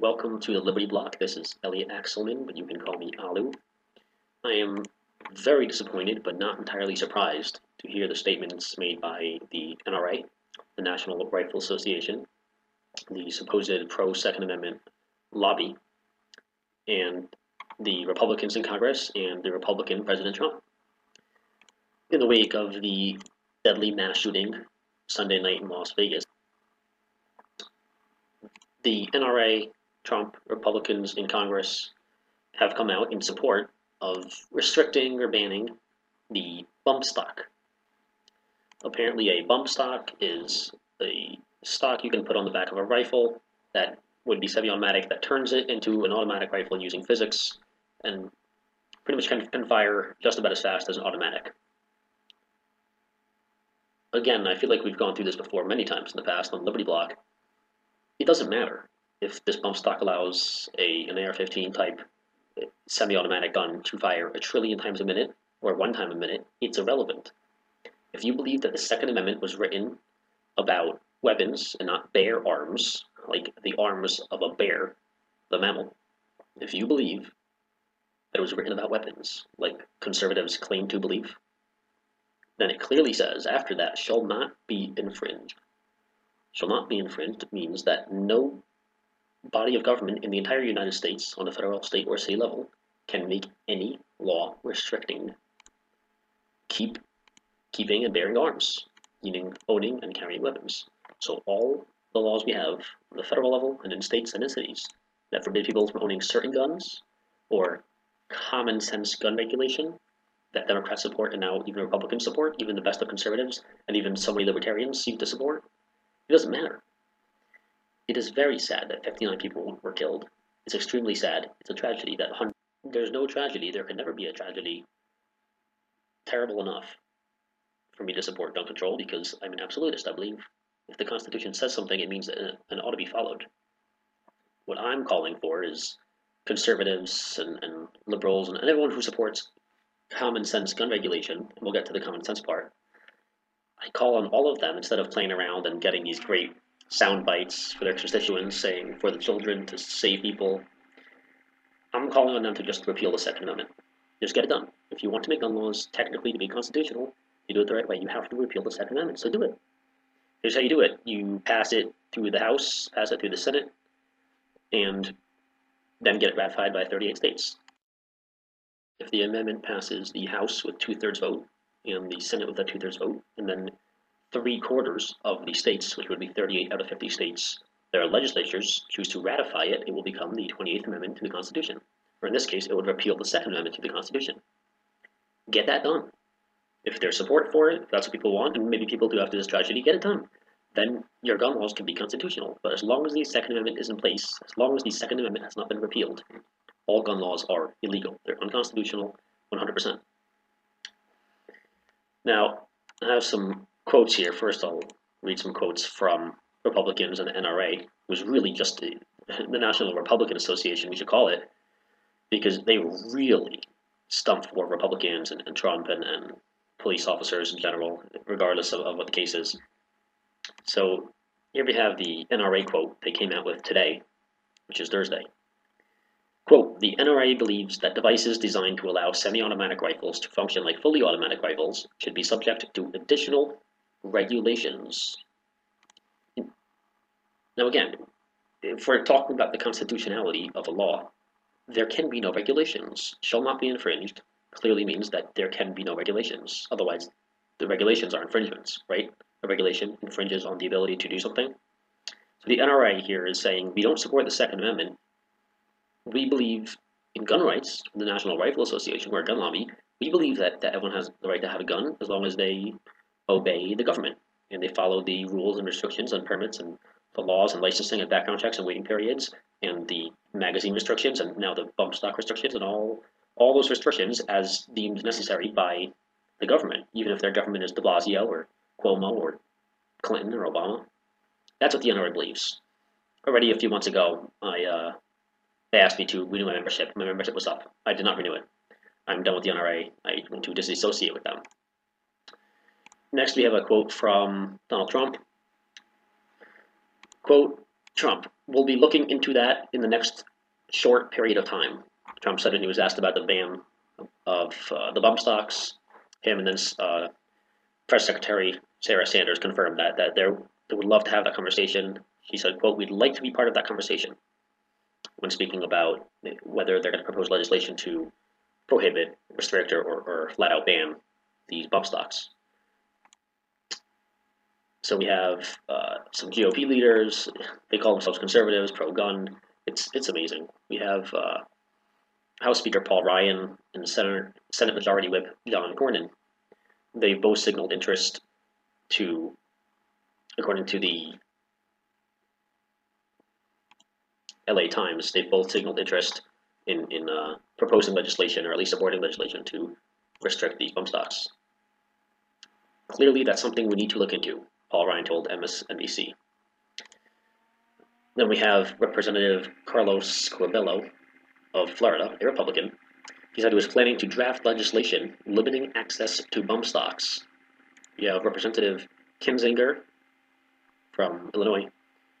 Welcome to the Liberty Block. This is Elliot Axelman, but you can call me Alu. I am very disappointed, but not entirely surprised, to hear the statements made by the NRA, the National Rifle Association, the supposed pro-2nd Amendment lobby, and the Republicans in Congress, and the Republican President Trump. In the wake of the deadly mass shooting Sunday night in Las Vegas, the NRA, Trump, Republicans in Congress have come out in support of restricting or banning the bump stock. Apparently, a bump stock is a stock you can put on the back of a rifle that would be semi-automatic, that turns it into an automatic rifle using physics, and pretty much can fire just about as fast as an automatic. Again, I feel like we've gone through this before many times in the past on Liberty Block. It doesn't matter if this bump stock allows an AR-15 type semi-automatic gun to fire 1 trillion times a minute or 1 time a minute. It's irrelevant. If you believe that the 2nd Amendment was written about weapons and not bear arms, like the arms of a bear, the mammal, if you believe that it was written about weapons, like conservatives claim to believe, then it clearly says after that, shall not be infringed. Shall not be infringed means that no body of government in the entire United States on a federal, state, or city level can make any law restricting keeping and bearing arms, meaning owning and carrying weapons. So all the laws we have on the federal level and in states and in cities that forbid people from owning certain guns, or common sense gun regulation that Democrats support and now even Republicans support, even the best of conservatives and even so many libertarians seem to support, it doesn't matter. It is very sad that 59 people were killed. It's extremely sad. It's a tragedy that there's no tragedy. There can never be a tragedy terrible enough for me to support gun control, because I'm an absolutist, I believe. If the Constitution says something, it means that it ought to be followed. What I'm calling for is conservatives and liberals and everyone who supports common sense gun regulation, and we'll get to the common sense part. I call on all of them, instead of playing around and getting these great sound bites for their constituents saying for the children, to save people. I'm calling on them to just repeal the 2nd Amendment. Just get it done. If you want to make gun laws technically to be constitutional, you do it the right way. You have to repeal the 2nd Amendment, so do it. Here's how you do it. You pass it through the House, pass it through the Senate, and then get it ratified by 38 states. If the amendment passes the House with 2/3 vote, and the Senate with a 2/3 vote, and then 3/4 of the states, which would be 38 out of 50 states, their legislatures choose to ratify it, it will become the 28th Amendment to the Constitution. Or in this case, it would repeal the 2nd Amendment to the Constitution. Get that done. If there's support for it, if that's what people want, and maybe people do after this tragedy, get it done. Then your gun laws can be constitutional. But as long as the 2nd Amendment is in place, as long as the 2nd Amendment has not been repealed, all gun laws are illegal. They're unconstitutional 100%. Now, I have some quotes here. First, I'll read some quotes from Republicans and the NRA, it was really just the National Republican Association, we should call it, because they really stumped for Republicans and Trump and police officers in general, regardless of what the case is. So here we have the NRA quote they came out with today, which is Thursday. Quote, the NRA believes that devices designed to allow semi-automatic rifles to function like fully automatic rifles should be subject to additional regulations. Now again, if we're talking about the constitutionality of a law, there can be no regulations. Shall not be infringed clearly means that there can be no regulations. Otherwise, the regulations are infringements, right? A regulation infringes on the ability to do something. So the NRA here is saying, we don't support the 2nd Amendment. We believe in gun rights, the National Rifle Association, we're a gun lobby. We believe that everyone has the right to have a gun as long as they obey the government and they follow the rules and restrictions and permits and the laws and licensing and background checks and waiting periods and the magazine restrictions and now the bump stock restrictions and all those restrictions as deemed necessary by the government, even if their government is de Blasio or Cuomo or Clinton or Obama. That's what the NRA believes. Already a few months ago, they asked me to renew my membership. My membership was up. I did not renew it. I'm done with the NRA. I want to disassociate with them. Next, we have a quote from Donald Trump. Quote, Trump. We'll be looking into that in the next short period of time. Trump said when he was asked about the ban of the bump stocks, him and then Press Secretary Sarah Sanders confirmed that they would love to have that conversation. She said, quote, "We'd like to be part of that conversation," when speaking about whether they're going to propose legislation to prohibit, restrict, or flat out ban these bump stocks. So we have some GOP leaders. They call themselves conservatives, pro-gun. It's amazing. We have House Speaker Paul Ryan and Senate Majority Whip John Cornyn. They both signaled interest to, according to the LA Times, they both signaled interest in proposing legislation, or at least supporting legislation, to restrict these bump stocks. Clearly, that's something we need to look into, Paul Ryan told MSNBC. Then we have Representative Carlos Clavello of Florida, a Republican. He said he was planning to draft legislation limiting access to bump stocks. We have Representative Kim Kinzinger from Illinois,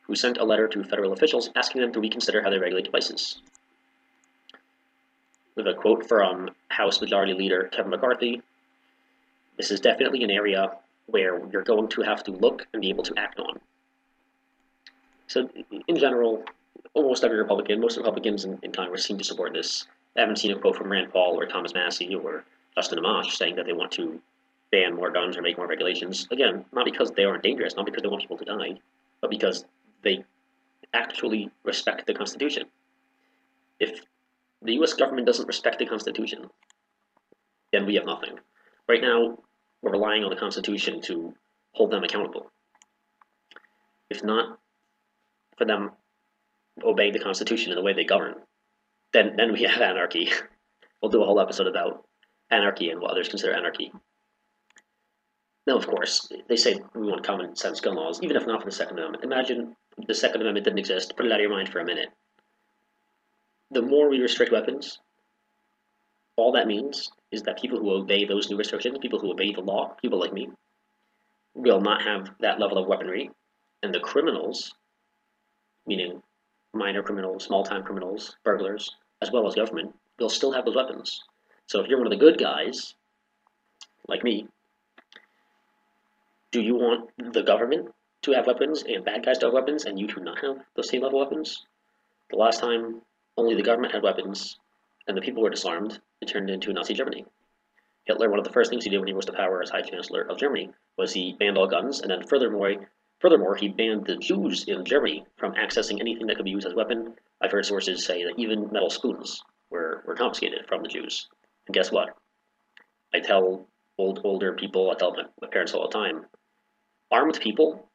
who sent a letter to federal officials asking them to reconsider how they regulate devices. With a quote from House Majority Leader Kevin McCarthy, "This is definitely an area where you're going to have to look and be able to act on." So in general, almost every Republican, most Republicans in Congress seem to support this. I haven't seen a quote from Rand Paul or Thomas Massey or Justin Amash saying that they want to ban more guns or make more regulations. Again, not because they aren't dangerous, not because they want people to die, but because they actually respect the Constitution. If the U.S. government doesn't respect the Constitution, then we have nothing. Right now, we're relying on the Constitution to hold them accountable. If not for them obeying the Constitution in the way they govern, then we have anarchy. We'll do a whole episode about anarchy and what others consider anarchy. Now, of course, they say we want common sense gun laws, even if not for the 2nd Amendment. Imagine the 2nd Amendment didn't exist. Put it out of your mind for a minute. The more we restrict weapons, all that means is that people who obey those new restrictions, people who obey the law, people like me, will not have that level of weaponry. And the criminals, meaning minor criminals, small-time criminals, burglars, as well as government, will still have those weapons. So if you're one of the good guys, like me, do you want the government to have weapons and bad guys to have weapons and you to not have those same level weapons? The last time, only the government had weapons, and the people were disarmed. It turned into Nazi Germany. Hitler, one of the first things he did when he rose to power as High Chancellor of Germany, was he banned all guns, and then furthermore, he banned the Jews in Germany from accessing anything that could be used as a weapon. I've heard sources say that even metal spoons were confiscated from the Jews. And guess what? I tell older people, I tell my parents all the time, armed people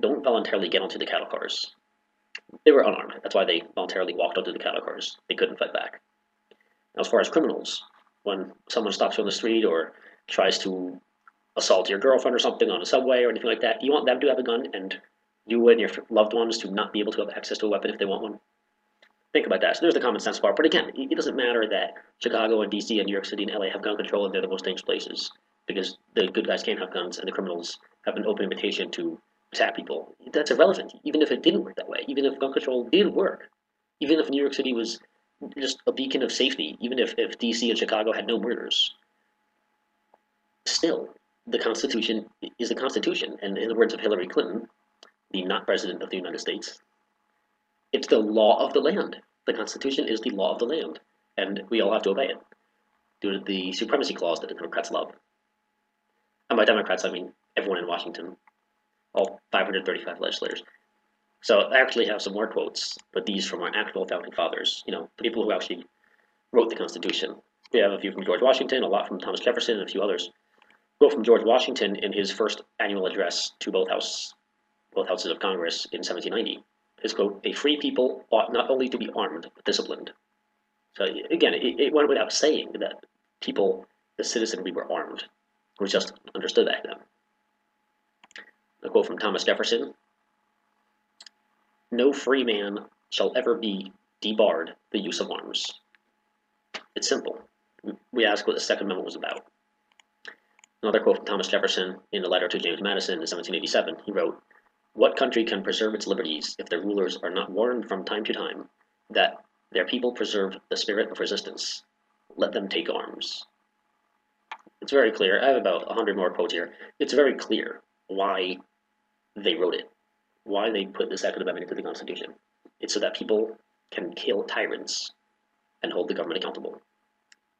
don't voluntarily get onto the cattle cars. They were unarmed. That's why they voluntarily walked onto the cattle cars. They couldn't fight back. Now, as far as criminals, when someone stops you on the street or tries to assault your girlfriend or something on a subway or anything like that, you want them to have a gun and you and your loved ones to not be able to have access to a weapon if they want one? Think about that. So there's the common sense part. But again, it doesn't matter that Chicago and D.C. and New York City and L.A. have gun control and they're the most dangerous places, because the good guys can't have guns and the criminals have an open invitation to attack people. That's irrelevant. Even if it didn't work that way, even if gun control did work, even if New York City was just a beacon of safety, even if D.C. and Chicago had no murders, still, the Constitution is the Constitution. And in the words of Hillary Clinton, the not president of the United States, it's the law of the land. The Constitution is the law of the land, and we all have to obey it due to the supremacy clause that the Democrats love. And by Democrats, I mean everyone in Washington, all 535 legislators. So I actually have some more quotes, but these from our actual founding fathers, you know, the people who actually wrote the Constitution. We have a few from George Washington, a lot from Thomas Jefferson, and a few others. Quote from George Washington in his first annual address to both houses of Congress in 1790. His quote, "A free people ought not only to be armed, but disciplined." So again, it went without saying that people, the citizenry, were armed. It was just understood that then. A quote from Thomas Jefferson, "No free man shall ever be debarred the use of arms." It's simple. We asked what the Second Amendment was about. Another quote from Thomas Jefferson in a letter to James Madison in 1787. He wrote, What country can preserve its liberties if their rulers are not warned from time to time that their people preserve the spirit of resistance? Let them take arms. It's very clear. I have about 100 more quotes here. It's very clear why they wrote it, why they put the 2nd Amendment into the Constitution. It's so that people can kill tyrants and hold the government accountable.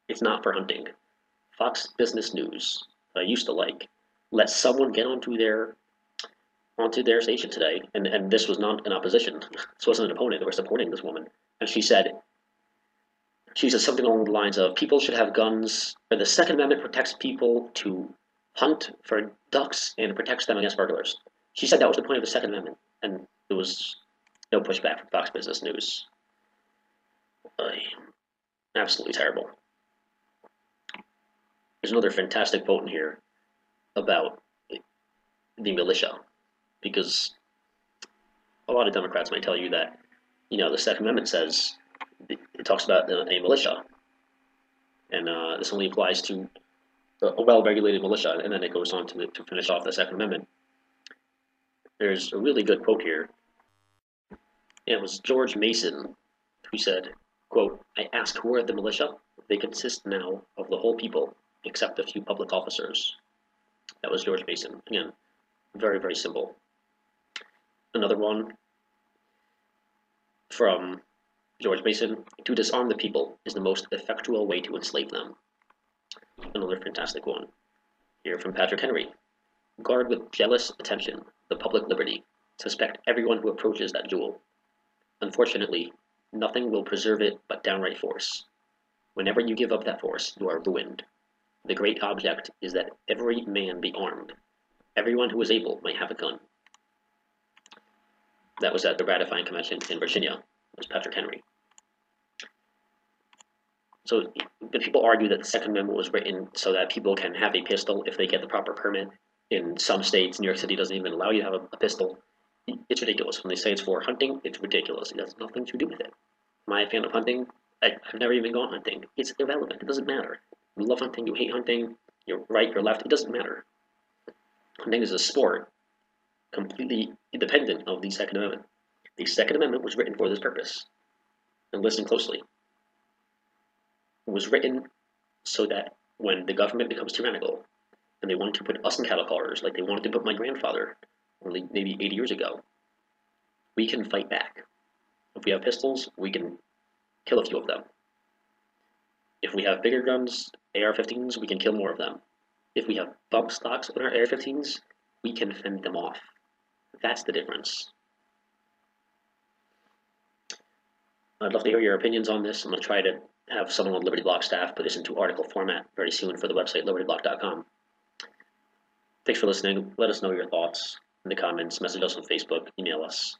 It's not for hunting. Fox Business News, I used to like, let someone get onto their station today, and this was not an opposition. This wasn't an opponent. They were supporting this woman. And she said something along the lines of, people should have guns, or the 2nd Amendment protects people to hunt for ducks and protects them against burglars. She said that was the point of the 2nd Amendment, and there was no pushback from Fox Business News. Absolutely terrible. There's another fantastic quote in here about the militia, because a lot of Democrats might tell you that, you know, the 2nd Amendment says, it talks about a militia, and this only applies to a well-regulated militia, and then it goes on to finish off the 2nd Amendment. There's a really good quote here. It was George Mason who said, quote, "I asked who are the militia? They consist now of the whole people, except a few public officers." That was George Mason. Again, very, very simple. Another one from George Mason, "To disarm the people is the most effectual way to enslave them." Another fantastic one here from Patrick Henry. "Guard with jealous attention the public liberty. Suspect everyone who approaches that jewel. Unfortunately, nothing will preserve it but downright force. Whenever you give up that force, you are ruined. The great object is that every man be armed. Everyone who is able may have a gun." That was at the ratifying convention in Virginia. Was Patrick Henry. So the people argue that the 2nd Amendment was written so that people can have a pistol if they get the proper permit. In some states, New York City doesn't even allow you to have a pistol. It's ridiculous. When they say it's for hunting, it's ridiculous. It has nothing to do with it. Am I a fan of hunting? I've never even gone hunting. It's irrelevant. It doesn't matter. You love hunting, you hate hunting, you're right, you're left. It doesn't matter. Hunting is a sport completely independent of the 2nd Amendment. The 2nd Amendment was written for this purpose. And listen closely. It was written so that when the government becomes tyrannical, and they want to put us in cattle cars, like they wanted to put my grandfather only maybe 80 years ago, we can fight back. If we have pistols, we can kill a few of them. If we have bigger guns, AR-15s, we can kill more of them. If we have bump stocks on our AR-15s, we can fend them off. That's the difference. I'd love to hear your opinions on this. I'm going to try to have someone on Liberty Block staff put this into article format very soon for the website, LibertyBlock.com. Thanks for listening. Let us know your thoughts in the comments. Message us on Facebook. Email us.